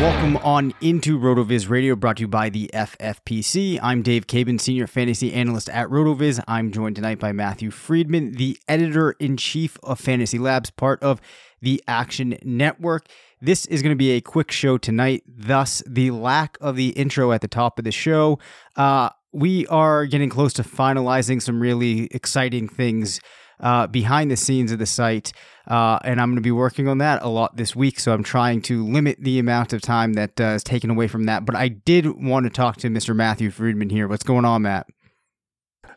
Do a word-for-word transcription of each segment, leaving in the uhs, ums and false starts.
Welcome on into RotoViz Radio, brought to you by the F F P C. I'm Dave Cabin, Senior Fantasy Analyst at RotoViz. I'm joined tonight by Matthew Friedman, the Editor-in-Chief of Fantasy Labs, part of the Action Network. This is going to be a quick show tonight, thus the lack of the intro at the top of the show. Uh, we are getting close to finalizing some really exciting things Uh, behind the scenes of the site, uh, and I'm going to be working on that a lot this week, so I'm trying to limit the amount of time that uh, is taken away from that. But I did want to talk to Mister Matthew Friedman here. What's going on, Matt?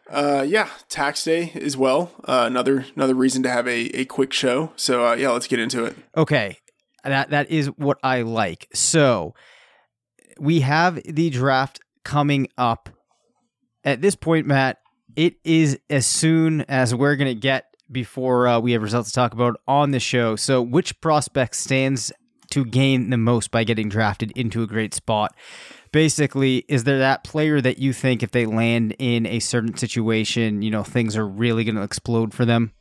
Uh, yeah, tax day as well. Uh, another another reason to have a, a quick show. So, uh, yeah, let's get into it. Okay, that that is what I like. So, we have the draft coming up. At this point, Matt, it is as soon as we're going to get before uh, we have results to talk about on the show. So which prospect stands to gain the most by getting drafted into a great spot? Basically, is there that player that you think if they land in a certain situation, you know, things are really going to explode for them?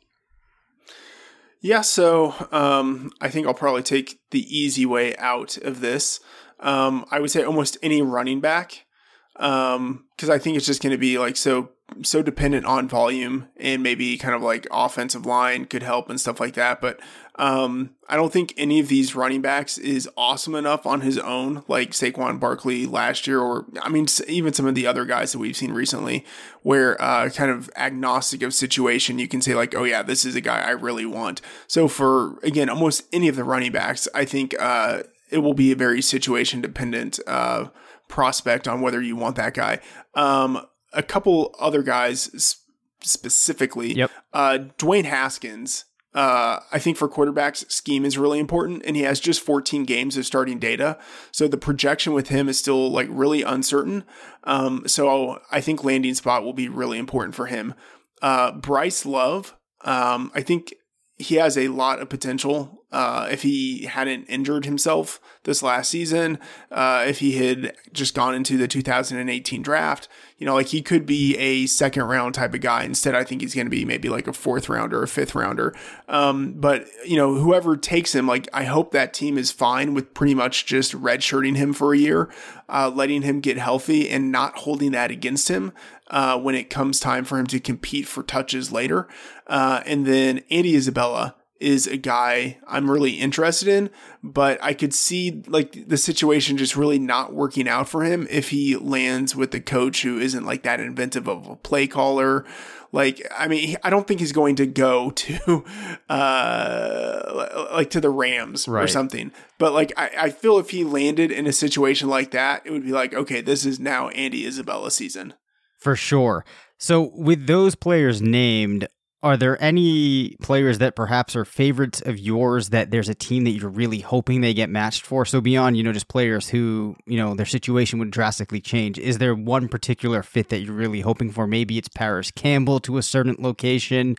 Yeah, so um, I think I'll probably take the easy way out of this. Um, I would say almost any running back, because um, I think it's just going to be like so – so dependent on volume, and maybe kind of like offensive line could help and stuff like that. But um, I don't think any of these running backs is awesome enough on his own, like Saquon Barkley last year, or I mean, even some of the other guys that we've seen recently, where uh, kind of agnostic of situation, you can say like, oh yeah, this is a guy I really want. So for, again, almost any of the running backs, I think uh, it will be a very situation dependent uh, prospect on whether you want that guy. Um, A couple other guys specifically, yep. uh, Dwayne Haskins, uh, I think for quarterbacks, scheme is really important, and he has just fourteen games of starting data. So the projection with him is still like really uncertain. Um, so I think landing spot will be really important for him. Uh, Bryce Love, um, I think he has a lot of potential Uh, if he hadn't injured himself this last season, uh, if he had just gone into the two thousand eighteen draft, you know, like he could be a second round type of guy. Instead, I think he's going to be maybe like a fourth rounder or a fifth rounder. Um, but, you know, whoever takes him, like, I hope that team is fine with pretty much just redshirting him for a year, uh, letting him get healthy and not holding that against him uh, when it comes time for him to compete for touches later. Uh, and then Andy Isabella is a guy I'm really interested in, but I could see like the situation just really not working out for him if he lands with a coach who isn't like that inventive of a play caller. Like, I mean, I don't think he's going to go to, uh, like to the Rams right. or something, but like, I, I feel if he landed in a situation like that, it would be like, okay, this is now Andy Isabella's season. For sure. So with those players named, are there any players that perhaps are favorites of yours that there's a team that you're really hoping they get matched for? So beyond, you know, just players who, you know, their situation would drastically change. Is there one particular fit that you're really hoping for? Maybe it's Parris Campbell to a certain location.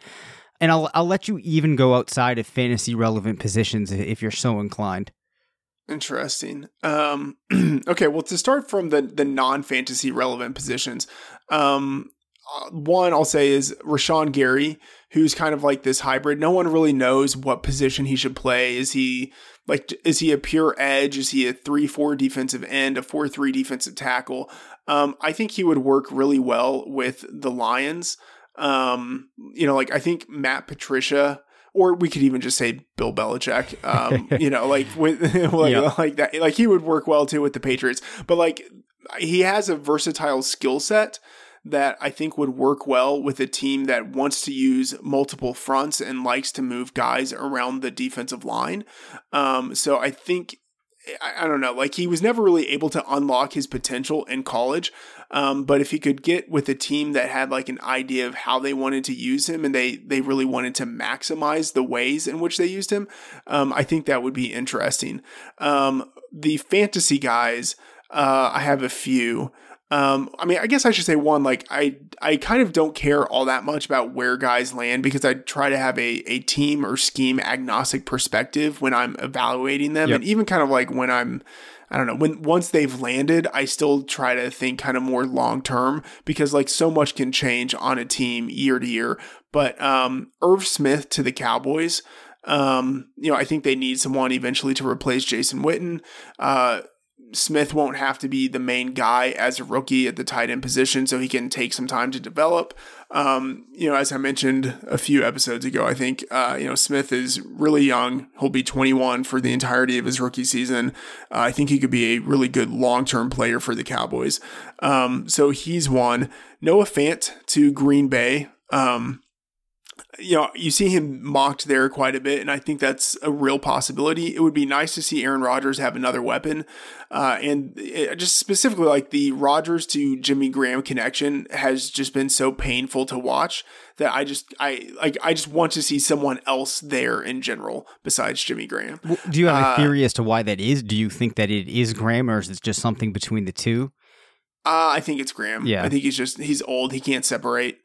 And I'll I'll let you even go outside of fantasy relevant positions if you're so inclined. Interesting. Um, okay, well, to start from the, the non-fantasy relevant positions, um, one I'll say is Rashawn Gary, who's kind of like this hybrid. No one really knows what position he should play. Is he like, is he a pure edge? Is he a three four defensive end, a four three defensive tackle? Um, I think he would work really well with the Lions. Um, you know, like I think Matt Patricia, or we could even just say Bill Belichick, um, you know, like with like, yeah. like that, like he would work well too with the Patriots, but like he has a versatile skill set that I think would work well with a team that wants to use multiple fronts and likes to move guys around the defensive line. Um, so I think, I, I don't know, like he was never really able to unlock his potential in college. Um, but if he could get with a team that had like an idea of how they wanted to use him and they, they really wanted to maximize the ways in which they used him, um, I think that would be interesting. Um, the fantasy guys, uh, I have a few. Um, I mean, I guess I should say one, like I, I kind of don't care all that much about where guys land because I try to have a, a team or scheme agnostic perspective when I'm evaluating them. Yep. And even kind of like when I'm, I don't know, when, once they've landed, I still try to think kind of more long-term because like so much can change on a team year to year, but, um, Irv Smith to the Cowboys, um, you know, I think they need someone eventually to replace Jason Witten. uh, Smith won't have to be the main guy as a rookie at the tight end position, so he can take some time to develop. Um, you know, as I mentioned a few episodes ago, I think, uh, you know, Smith is really young. He'll be twenty-one for the entirety of his rookie season. Uh, I think he could be a really good long-term player for the Cowboys. Um, so he's one. Noah Fant to Green Bay. Um, You know, you see him mocked there quite a bit, and I think that's a real possibility. It would be nice to see Aaron Rodgers have another weapon. Uh, and it, just specifically, like the Rodgers to Jimmy Graham connection has just been so painful to watch that I just I like I just want to see someone else there in general besides Jimmy Graham. Well, do you have a theory uh, as to why that is? Do you think that it is Graham, or is it just something between the two? Uh, I think it's Graham. Yeah. I think he's just he's old. He can't separate.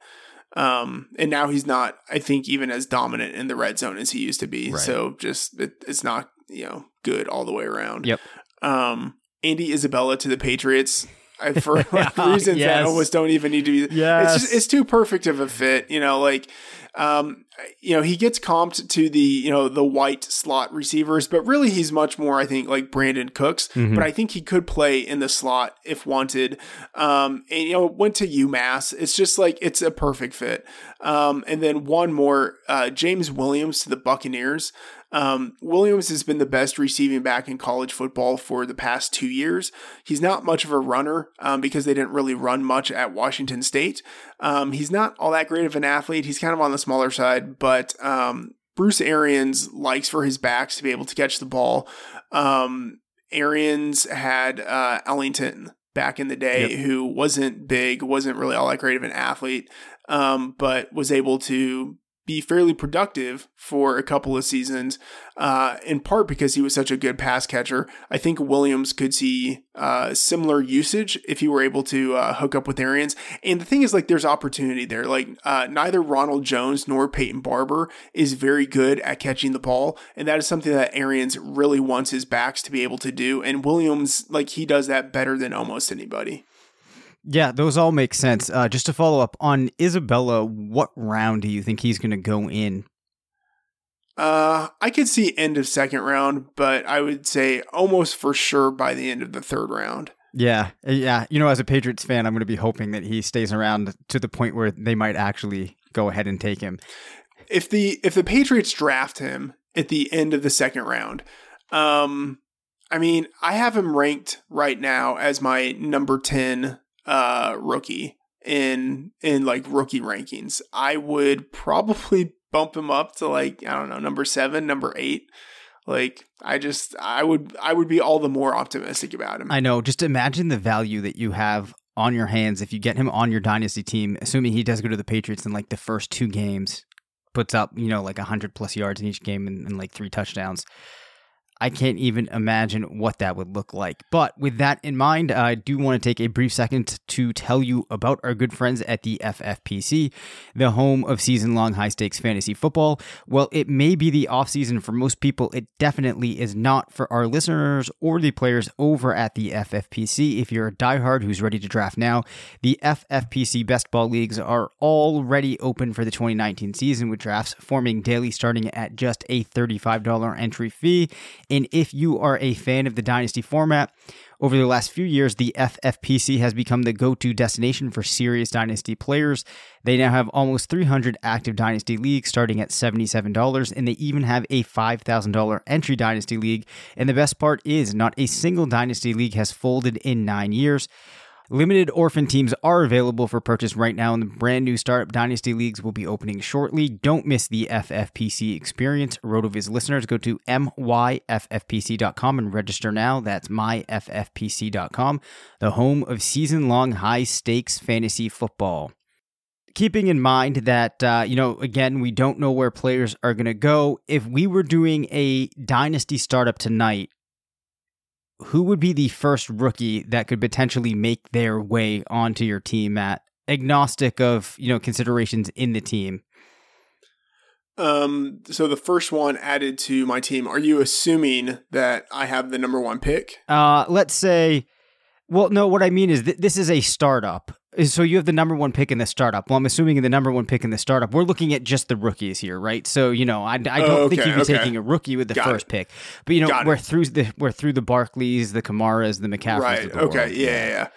Um, and now he's not, I think, even as dominant in the red zone as he used to be. Right. So just, it, it's not, you know, good all the way around. Yep. Um, Andy Isabella to the Patriots. I, for like, reasons yes. that almost don't even need to be. Yes. It's just, it's too perfect of a fit, you know, like, um, you know, he gets comped to the, you know, the white slot receivers, but really he's much more, I think, like Brandon Cooks, mm-hmm. but I think he could play in the slot if wanted. Um, and, you know, went to UMass. It's just like, it's a perfect fit. Um, and then one more, uh, James Williams to the Buccaneers. Um, Williams has been the best receiving back in college football for the past two years. He's not much of a runner, um, because they didn't really run much at Washington State. Um, he's not all that great of an athlete. He's kind of on the smaller side, but, um, Bruce Arians likes for his backs to be able to catch the ball. Um, Arians had, uh, Ellington back in the day, yep. who wasn't big, wasn't really all that great of an athlete. Um, but was able to be fairly productive for a couple of seasons, uh, in part because he was such a good pass catcher. I think Williams could see uh, similar usage if he were able to uh, hook up with Arians. And the thing is, like, there's opportunity there. Like, uh, neither Ronald Jones nor Peyton Barber is very good at catching the ball. And that is something that Arians really wants his backs to be able to do. And Williams, like, he does that better than almost anybody. Yeah, those all make sense. Uh, just to follow up on Isabella, what round do you think he's going to go in? Uh, I could see end of second round, but I would say almost for sure by the end of the third round. Yeah, yeah. You know, as a Patriots fan, I'm going to be hoping that he stays around to the point where they might actually go ahead and take him. If the if the Patriots draft him at the end of the second round, um, I mean, I have him ranked right now as my number ten Uh, rookie in in like rookie rankings. I would probably bump him up to like, I don't know, number seven, number eight. Like I just I would I would be all the more optimistic about him. I know. Just imagine the value that you have on your hands if you get him on your dynasty team, assuming he does go to the Patriots in like the first two games, puts up, you know, like one hundred plus yards in each game and, and like three touchdowns. I can't even imagine what that would look like. But with that in mind, I do want to take a brief second to tell you about our good friends at the F F P C, the home of season-long high-stakes fantasy football. Well, it may be the off-season for most people. It definitely is not for our listeners or the players over at the F F P C. If you're a diehard who's ready to draft now, the F F P C best ball leagues are already open for the twenty nineteen season, with drafts forming daily starting at just a thirty-five dollars entry fee. And if you are a fan of the dynasty format, over the last few years, the F F P C has become the go-to destination for serious dynasty players. They now have almost three hundred active dynasty leagues starting at seventy-seven dollars, and they even have a five thousand dollars entry dynasty league. And the best part is, not a single dynasty league has folded in nine years. Limited orphan teams are available for purchase right now, and the brand new startup dynasty leagues will be opening shortly. Don't miss the F F P C experience. RotoViz listeners, go to my f f p c dot com and register now. That's my f f p c dot com, the home of season-long high-stakes fantasy football. Keeping in mind that, uh, you know, again, we don't know where players are going to go. If we were doing a dynasty startup tonight, who would be the first rookie that could potentially make their way onto your team, Matt? Agnostic of, you know, considerations in the team. Um. So the first one added to my team, are you assuming that I have the number one pick? Uh, let's say, well, no, what I mean is th- this is a startup. So you have the number one pick in the startup. Well, I'm assuming the number one pick in the startup, we're looking at just the rookies here, right? So, you know, I, I don't oh, okay, think you'd be okay. taking a rookie with the Got first it. pick. But, you know, Got we're it. through the we're through the Barkleys, the Kamaras, the McCaffreys. Right, of the okay, world. yeah,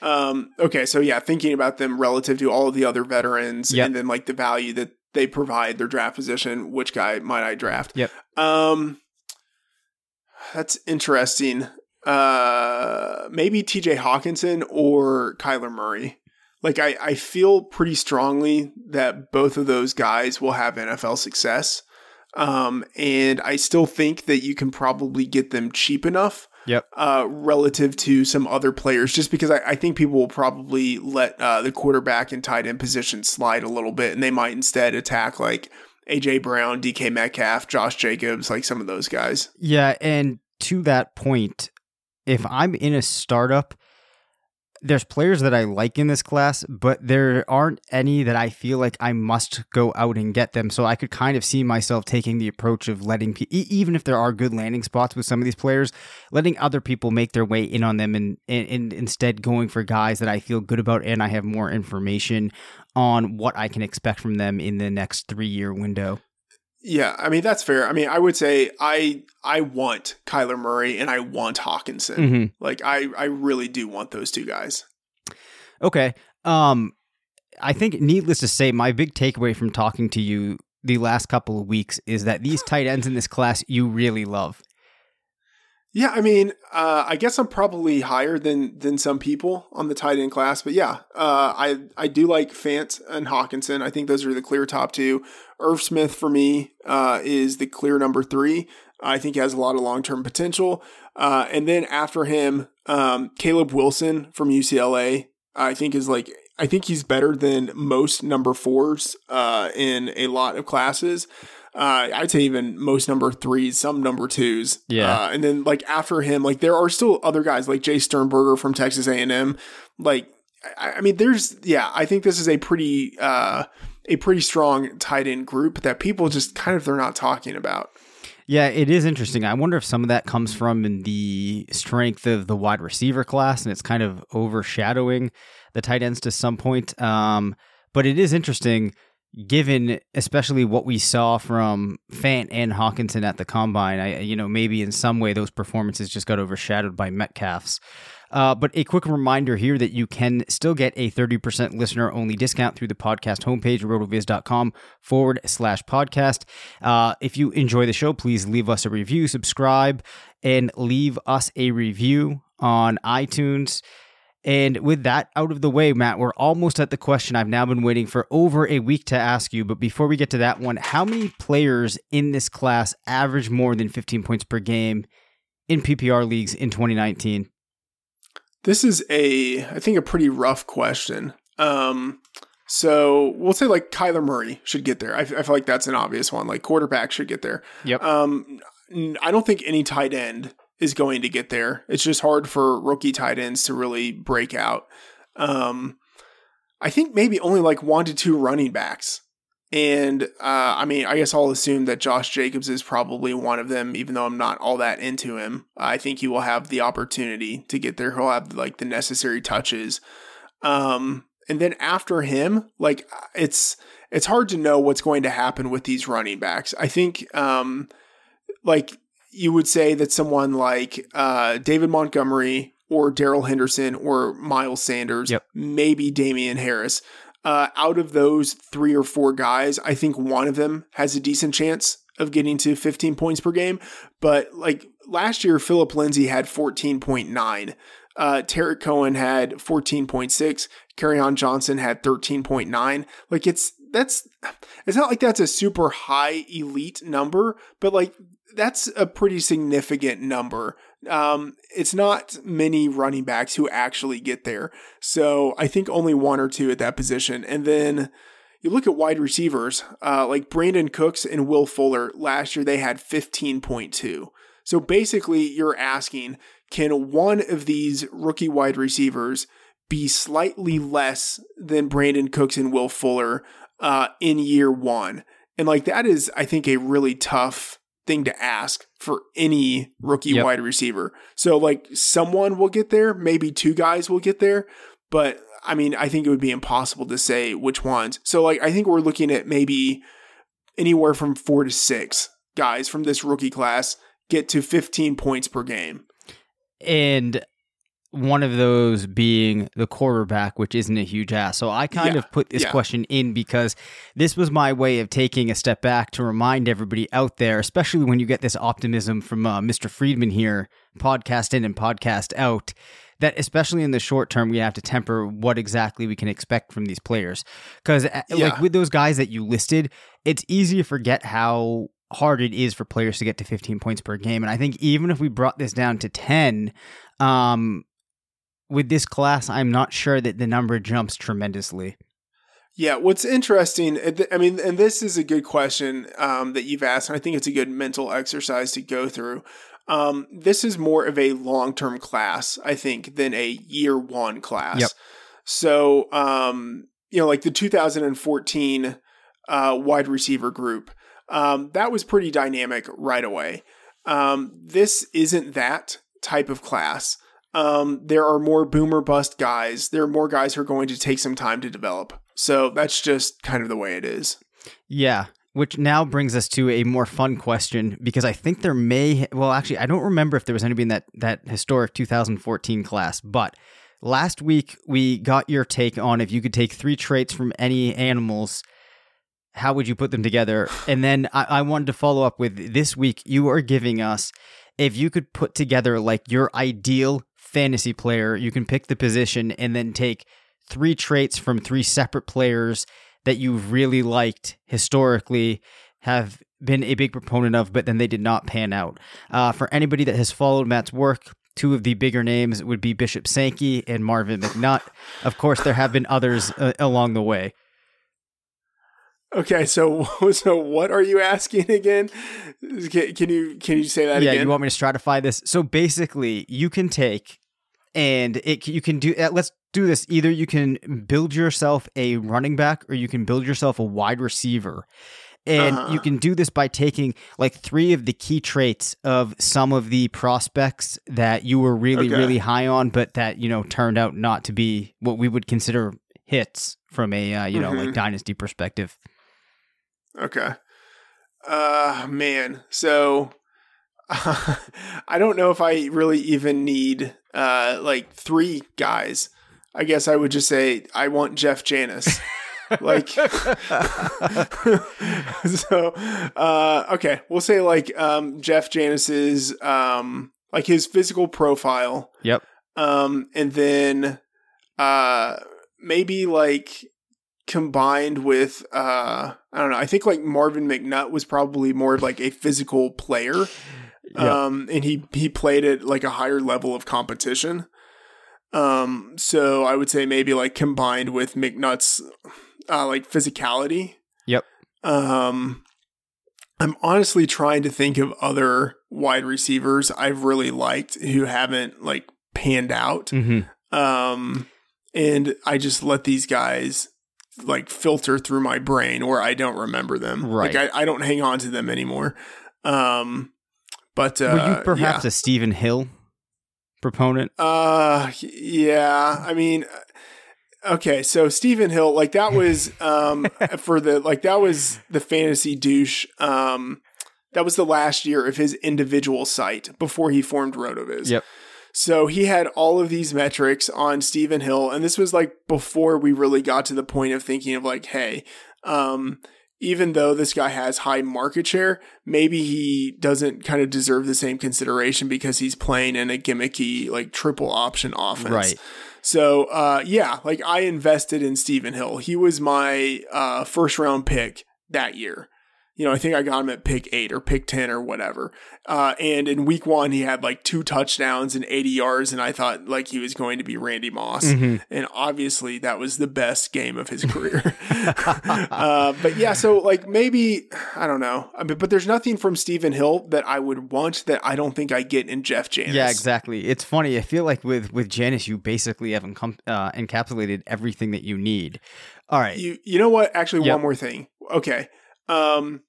yeah. Um, okay, so yeah, thinking about them relative to all of the other veterans yep. and then like the value that they provide their draft position, which guy might I draft? Yep. Um, that's interesting. Uh, maybe T J. Hockenson or Kyler Murray. Like, I, I feel pretty strongly that both of those guys will have N F L success. Um, and I still think that you can probably get them cheap enough Yep. uh, relative to some other players, just because I, I think people will probably let uh, the quarterback and tight end position slide a little bit, and they might instead attack like A J Brown, D K Metcalf, Josh Jacobs, like some of those guys. Yeah, and to that point, if I'm in a startup, there's players that I like in this class, but there aren't any that I feel like I must go out and get them. So I could kind of see myself taking the approach of letting, pe- even if there are good landing spots with some of these players, letting other people make their way in on them and, and, and instead going for guys that I feel good about and I have more information on what I can expect from them in the next three-year window. Yeah, I mean, that's fair. I mean, I would say I I want Kyler Murray and I want Hockenson. Mm-hmm. Like, I, I really do want those two guys. Okay. Um, I think, needless to say, my big takeaway from talking to you the last couple of weeks is that these tight ends in this class you really love. Yeah, I mean, uh, I guess I'm probably higher than than some people on the tight end class. But yeah, uh, I, I do like Fant and Hockenson. I think those are the clear top two. Irv Smith, for me, uh, is the clear number three. I think he has a lot of long-term potential. Uh, and then after him, um, Caleb Wilson from U C L A, I think is like I think he's better than most number fours uh, in a lot of classes. Uh, I'd say even most number threes, some number twos. Yeah. Uh, and then like after him, like there are still other guys like Jay Sternberger from Texas A and M. Like, I, I mean, there's, yeah, I think this is a pretty, uh, a pretty strong tight end group that people just kind of, they're not talking about. Yeah, it is interesting. I wonder if some of that comes from in the strength of the wide receiver class, and it's kind of overshadowing the tight ends to some point. Um, but it is interesting given especially what we saw from Fant and Hockenson at the Combine. I, you know, maybe in some way those performances just got overshadowed by Metcalf's. Uh, but a quick reminder here that you can still get a thirty percent listener-only discount through the podcast homepage, rotoviz.com forward slash podcast. Uh, if you enjoy the show, please leave us a review, subscribe, and leave us a review on iTunes. And with that out of the way, Matt, we're almost at the question I've now been waiting for over a week to ask you. But before we get to that one, how many players in this class average more than fifteen points per game in P P R leagues in twenty nineteen? This is a, I think, a pretty rough question. Um, so we'll say like Kyler Murray should get there. I, I feel like that's an obvious one. Like quarterback should get there. Yep. Um, I don't think any tight end is going to get there. It's just hard for rookie tight ends to really break out. Um, I think maybe only like one to two running backs. And uh, I mean, I guess I'll assume that Josh Jacobs is probably one of them, even though I'm not all that into him. I think he will have the opportunity to get there. He'll have like the necessary touches. Um, and then after him, like it's, it's hard to know what's going to happen with these running backs. I think um, like you would say that someone like uh, David Montgomery or Darrell Henderson or Miles Sanders, yep. Maybe Damian Harris. Uh, out of those three or four guys, I think one of them has a decent chance of getting to fifteen points per game. But like last year, Philip Lindsay had fourteen point nine. Uh, Tarek Cohen had fourteen point six. Kerryon Johnson had thirteen point nine. Like it's, that's, it's not like that's a super high elite number, but like that's a pretty significant number. Um, it's not many running backs who actually get there. So I think only one or two at that position. And then you look at wide receivers, uh, like Brandon Cooks and Will Fuller last year, they had fifteen point two. So basically you're asking, can one of these rookie wide receivers be slightly less than Brandon Cooks and Will Fuller, uh, in year one? And like, that is, I think, a really tough thing to ask for any rookie yep. wide receiver. So like someone will get there, maybe two guys will get there, but I mean, I think it would be impossible to say which ones. So like, I think we're looking at maybe anywhere from four to six guys from this rookie class get to fifteen points per game. And one of those being the quarterback, which isn't a huge ask. So I kind yeah, of put this yeah. question in because this was my way of taking a step back to remind everybody out there, especially when you get this optimism from uh, Mister Friedman here, podcast in and podcast out, that especially in the short term, we have to temper what exactly we can expect from these players. Because yeah. like with those guys that you listed, it's easy to forget how hard it is for players to get to fifteen points per game. And I think even if we brought this down to ten, um, with this class, I'm not sure that the number jumps tremendously. Yeah, what's interesting, I mean, and this is a good question um, that you've asked, and I think it's a good mental exercise to go through. Um, this is more of a long-term class, I think, than a year one class. Yep. So, um, you know, like the two thousand fourteen uh, wide receiver group, um, that was pretty dynamic right away. Um, this isn't that type of class. Um, there are more boomer bust guys. There are more guys who are going to take some time to develop. So that's just kind of the way it is. Yeah. Which now brings us to a more fun question because I think there may, well, actually, I don't remember if there was anybody in that, that historic two thousand fourteen class, but last week we got your take on if you could take three traits from any animals, how would you put them together? And then I, I wanted to follow up with this week, you are giving us, if you could put together like your ideal fantasy player, you can pick the position and then take three traits from three separate players that you've really liked historically, have been a big proponent of, but then they did not pan out. Uh, for anybody that has followed Matt's work, Two of the bigger names would be Bishop Sankey and Marvin McNutt. Of course, there have been others uh, along the way. Okay, so so what are you asking again? Can, can you can you say that yeah, again? Yeah, you want me to stratify this? So basically, you can take and it you can do. Let's do this. Either you can build yourself a running back, or you can build yourself a wide receiver. And uh-huh. you can do this by taking like three of the key traits of some of the prospects that you were really, okay. really high on, but that, you know, turned out not to be what we would consider hits from a, uh, you mm-hmm. know, like dynasty perspective. Okay. Uh, man. So uh, I don't know if I really even need uh, like three guys. I guess I would just say I want Jeff Janis. Like, so, uh, okay, we'll say like, um, Jeff Janis's, um, like his physical profile. Yep. Um, and then, uh, maybe like combined with, uh, I don't know. I think like Marvin McNutt was probably more of like a physical player. Yep. Um, and he, he played at like a higher level of competition. Um, so I would say maybe like combined with McNutt's, Uh, like physicality. Yep. Um, I'm honestly trying to think of other wide receivers I've really liked who haven't like panned out. Mm-hmm. Um, and I just let these guys like filter through my brain, or I don't remember them. Right. Like I, I don't hang on to them anymore. Um, but uh, were you perhaps yeah. a Stephen Hill proponent? Uh, yeah. I mean. Okay, so Stephen Hill, like that was um, for the like that was the fantasy douche. Um, that was the last year of his individual site before he formed RotoViz. Yep. So he had all of these metrics on Stephen Hill, and this was like before we really got to the point of thinking of like, hey, um, even though this guy has high market share, maybe he doesn't kind of deserve the same consideration because he's playing in a gimmicky like triple option offense. Right. So, uh, yeah, like I invested in Stephen Hill. He was my uh, first round pick that year. You know, I think I got him at pick eight or pick ten or whatever. Uh, and in week one, he had like two touchdowns and eighty yards. And I thought like he was going to be Randy Moss. Mm-hmm. And obviously that was the best game of his career. uh, but yeah, so like maybe, I don't know. I mean, but there's nothing from Stephen Hill that I would want that I don't think I get in Jeff Janis. Yeah, exactly. It's funny. I feel like with, with Janis, you basically have encom- uh, encapsulated everything that you need. All right. You, you know what? Actually, yep. One more thing. Okay. Um,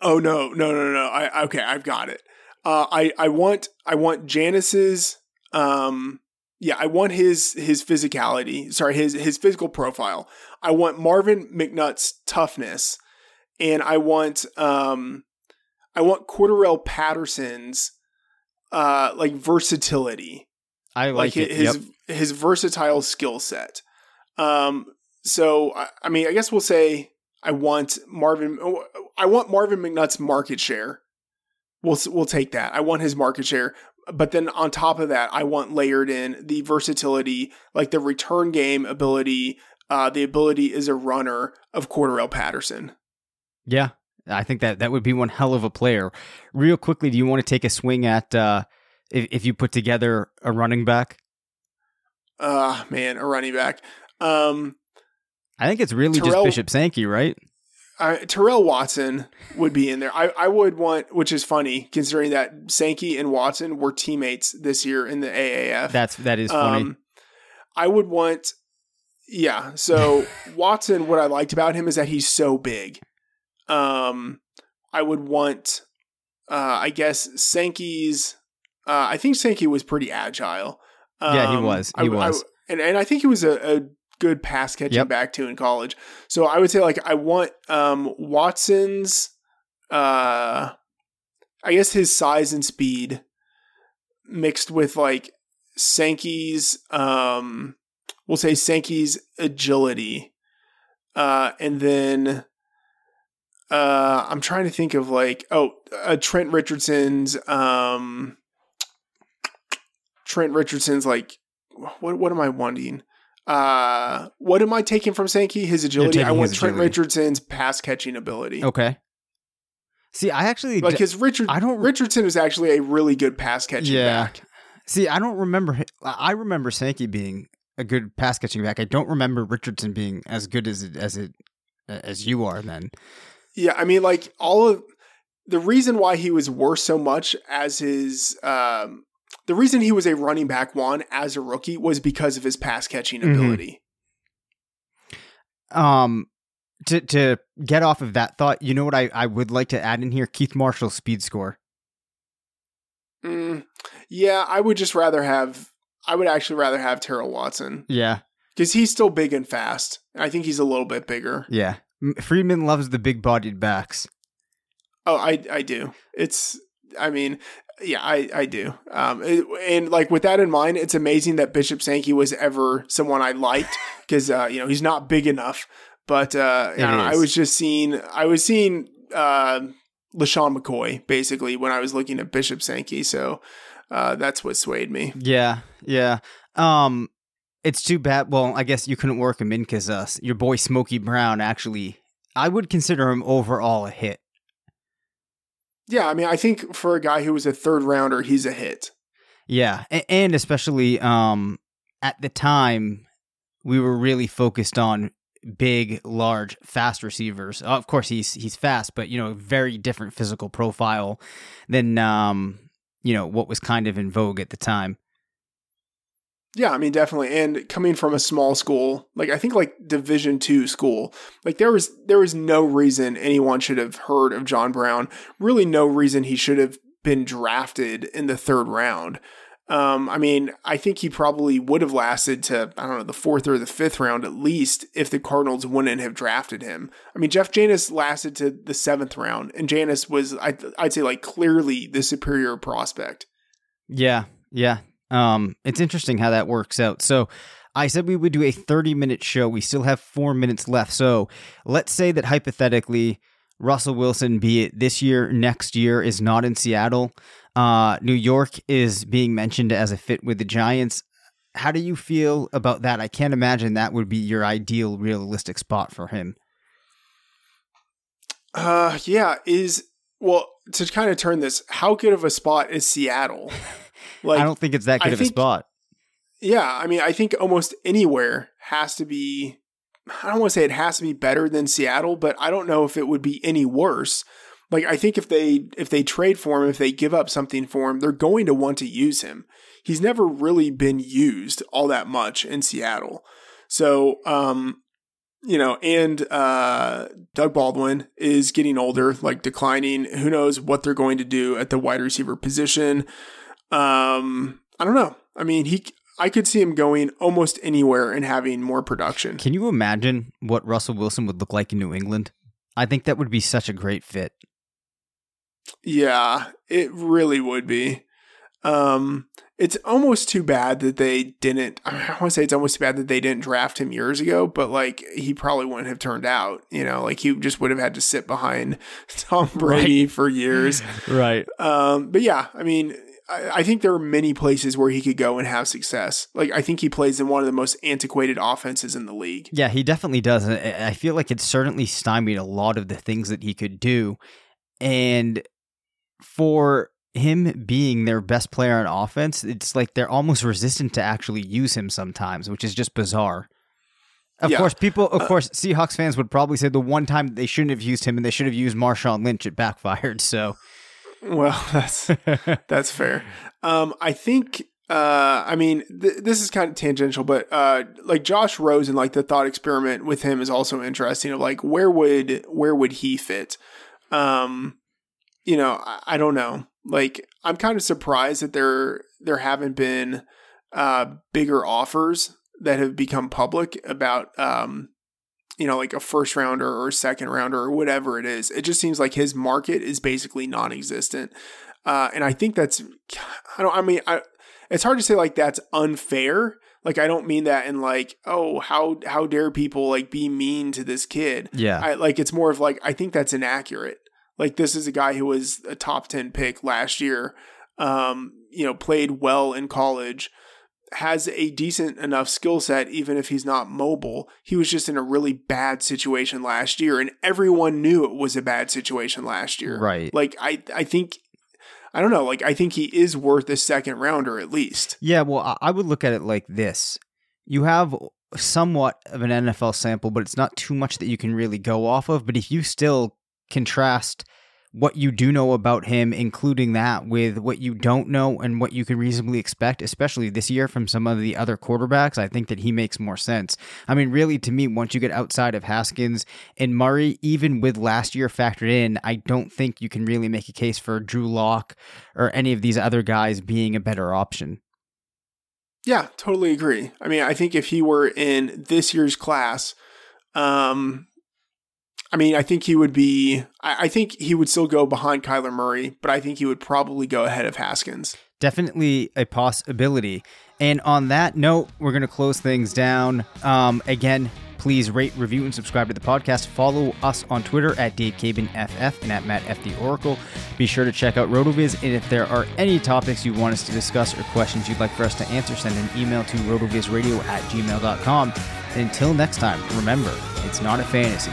Oh no, no, no, no. I, okay. I've got it. Uh, I, I want, I want Janis's, um, yeah, I want his, his physicality, sorry, his, his physical profile. I want Marvin McNutt's toughness, and I want, um, I want Cordarrelle Patterson's, uh, like versatility. I like, like it. his, yep. his versatile skill set. Um, so, I, I mean, I guess we'll say, I want Marvin. I want Marvin McNutt's market share. We'll we'll take that. I want his market share, but then on top of that, I want layered in the versatility, like the return game ability, uh, the ability as a runner of Cordarrelle Patterson. Yeah, I think that that would be one hell of a player. Real quickly, do you want to take a swing at uh, if, if you put together a running back? Ah, uh, man, a running back. Um, I think it's really Terrell, just Bishop Sankey, right? Uh, Terrell Watson would be in there. I, I would want, which is funny, considering that Sankey and Watson were teammates this year in the A A F. That's, that is funny. Um, I would want, yeah. So Watson, what I liked about him is that he's so big. Um, I would want, uh, I guess Sankey's, uh, I think Sankey was pretty agile. Um, yeah, he was. He I, was. I, and, and I think he was a, a good pass catching yep. back to in college. So I would say like, I want um, Watson's, uh, I guess his size and speed mixed with like Sankey's, um, we'll say Sankey's agility. Uh, and then uh, I'm trying to think of like, oh, uh, Trent Richardson's, um, Trent Richardson's like, what, what am I wanting? Uh, what am I taking from Sankey? His agility. I want Trent agility. Richardson's pass catching ability. Okay. See, I actually like d- his Richard. I don't Richardson is actually a really good pass catching yeah. back. See, I don't remember. I remember Sankey being a good pass catching back. I don't remember Richardson being as good as it, as it as you are then. Yeah, I mean, like all of the reason why he was worse so much as his um, the reason he was a running back one as a rookie was because of his pass catching ability. Mm-hmm. Um, to to get off of that thought, you know what I, I would like to add in here? Keith Marshall's speed score. Mm, yeah, I would just rather have. I would actually rather have Terrell Watson. Yeah, because he's still big and fast. I think he's a little bit bigger. Yeah, Friedman loves the big-bodied backs. Oh, I I do. It's. I mean, yeah, I I do. Um, it, and like with that in mind, it's amazing that Bishop Sankey was ever someone I liked because uh, you know he's not big enough. But uh, you know, I was just seeing. I was seeing. Uh, LeSean McCoy, basically, when I was looking at Bishop Sankey. So uh, that's what swayed me. Yeah, yeah. Um, it's too bad. Well, I guess you couldn't work him in because uh, your boy Smokey Brown, actually, I would consider him overall a hit. Yeah, I mean, I think for a guy who was a third rounder, he's a hit. Yeah, and especially um, at the time, we were really focused on big, large, fast receivers. Of course, he's he's fast, but you know, very different physical profile than um, you know, what was kind of in vogue at the time. Yeah, I mean, definitely. And coming from a small school, like I think like Division two school, like there was there was no reason anyone should have heard of John Brown. Really, no reason he should have been drafted in the third round. Um, I mean, I think he probably would have lasted to, I don't know, the fourth or the fifth round at least if the Cardinals wouldn't have drafted him. I mean, Jeff Janis lasted to the seventh round, and Janis was, I'd, I'd say, like clearly the superior prospect. Yeah, yeah. Um, it's interesting how that works out. So I said we would do a thirty-minute show. We still have four minutes left. So let's say that hypothetically, Russell Wilson, be it this year, next year, is not in Seattle. Uh, New York is being mentioned as a fit with the Giants. How do you feel about that? I can't imagine that would be your ideal, realistic spot for him. Uh, yeah, is well to kind of turn this. How good of a spot is Seattle? Like, I don't think it's that good I of think, a spot. Yeah, I mean, I think almost anywhere has to be. I don't want to say it has to be better than Seattle, but I don't know if it would be any worse. Like, I think if they if they trade for him, if they give up something for him, they're going to want to use him. He's never really been used all that much in Seattle. So, um, you know, and uh, Doug Baldwin is getting older, like declining. Who knows what they're going to do at the wide receiver position? Um, I don't know. I mean, he. I could see him going almost anywhere and having more production. Can you imagine what Russell Wilson would look like in New England? I think that would be such a great fit. Yeah, it really would be. Um, it's almost too bad that they didn't. I want to say it's almost too bad that they didn't draft him years ago, but like he probably wouldn't have turned out, you know, like he just would have had to sit behind Tom Brady right. for years. Right. Um, but yeah, I mean, I, I think there are many places where he could go and have success. Like I think he plays in one of the most antiquated offenses in the league. Yeah, he definitely does. I feel like it certainly stymied a lot of the things that he could do. And for him being their best player on offense, it's like they're almost resistant to actually use him sometimes, which is just bizarre. Of yeah. course, people, of uh, course, Seahawks fans would probably say the one time they shouldn't have used him and they should have used Marshawn Lynch, it backfired. So, well, that's that's fair. Um, I think, uh, I mean, th- this is kind of tangential, but uh, like Josh Rosen, like the thought experiment with him is also interesting. Of like, where would where would he fit? Um, you know, I, I don't know. Like, I'm kind of surprised that there there haven't been uh, bigger offers that have become public about, um, you know, like a first rounder or second rounder or whatever it is. It just seems like his market is basically non-existent. Uh, and I think that's, I don't, I mean, I, it's hard to say like that's unfair. Like, I don't mean that in like, oh, how, how dare people like be mean to this kid? Yeah. I, like, it's more of like, I think that's inaccurate. Like, this is a guy who was a top ten pick last year, um, you know, played well in college, has a decent enough skill set, even if he's not mobile. He was just in a really bad situation last year, and everyone knew it was a bad situation last year. Right. Like, I, I think I don't know. Like, I think he is worth a second rounder at least. Yeah. Well, I would look at it like this. You have somewhat of an N F L sample, but it's not too much that you can really go off of. But if you still contrast what you do know about him, including that, with what you don't know and what you can reasonably expect, especially this year from some of the other quarterbacks, I think that he makes more sense. I mean, really, to me, once you get outside of Haskins and Murray, even with last year factored in, I don't think you can really make a case for Drew Lock or any of these other guys being a better option. Yeah, totally agree. I mean, I think if he were in this year's class, um, I mean, I think he would be, I think he would still go behind Kyler Murray, but I think he would probably go ahead of Haskins. Definitely a possibility. And on that note, we're going to close things down. Um, again, please rate, review, and subscribe to the podcast. Follow us on Twitter at Dave Cabin F F and at Matt F the Oracle. Be sure to check out RotoViz. And if there are any topics you want us to discuss or questions you'd like for us to answer, send an email to rotovizradio at gmail dot com. And until next time, remember, it's not a fantasy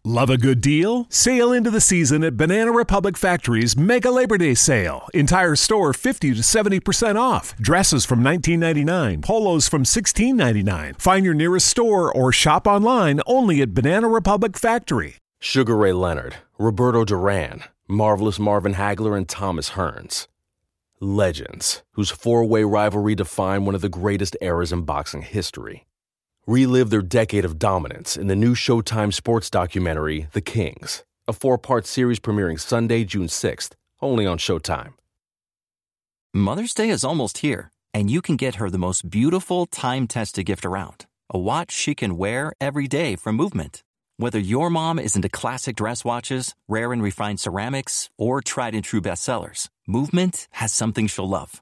Love a good deal? Sail into the season at Banana Republic Factory's Mega Labor Day Sale. Entire store fifty to seventy percent off. Dresses from nineteen ninety-nine dollars. Polos from sixteen ninety-nine dollars. Find your nearest store or shop online only at Banana Republic Factory. Sugar Ray Leonard, Roberto Duran, Marvelous Marvin Hagler, and Thomas Hearns. Legends, whose four-way rivalry defined one of the greatest eras in boxing history. Relive their decade of dominance in the new Showtime sports documentary, The Kings, a four-part series premiering Sunday, June sixth, only on Showtime. Mother's Day is almost here, and you can get her the most beautiful time-tested gift around, a watch she can wear every day from Movement. Whether your mom is into classic dress watches, rare and refined ceramics, or tried-and-true bestsellers, Movement has something she'll love.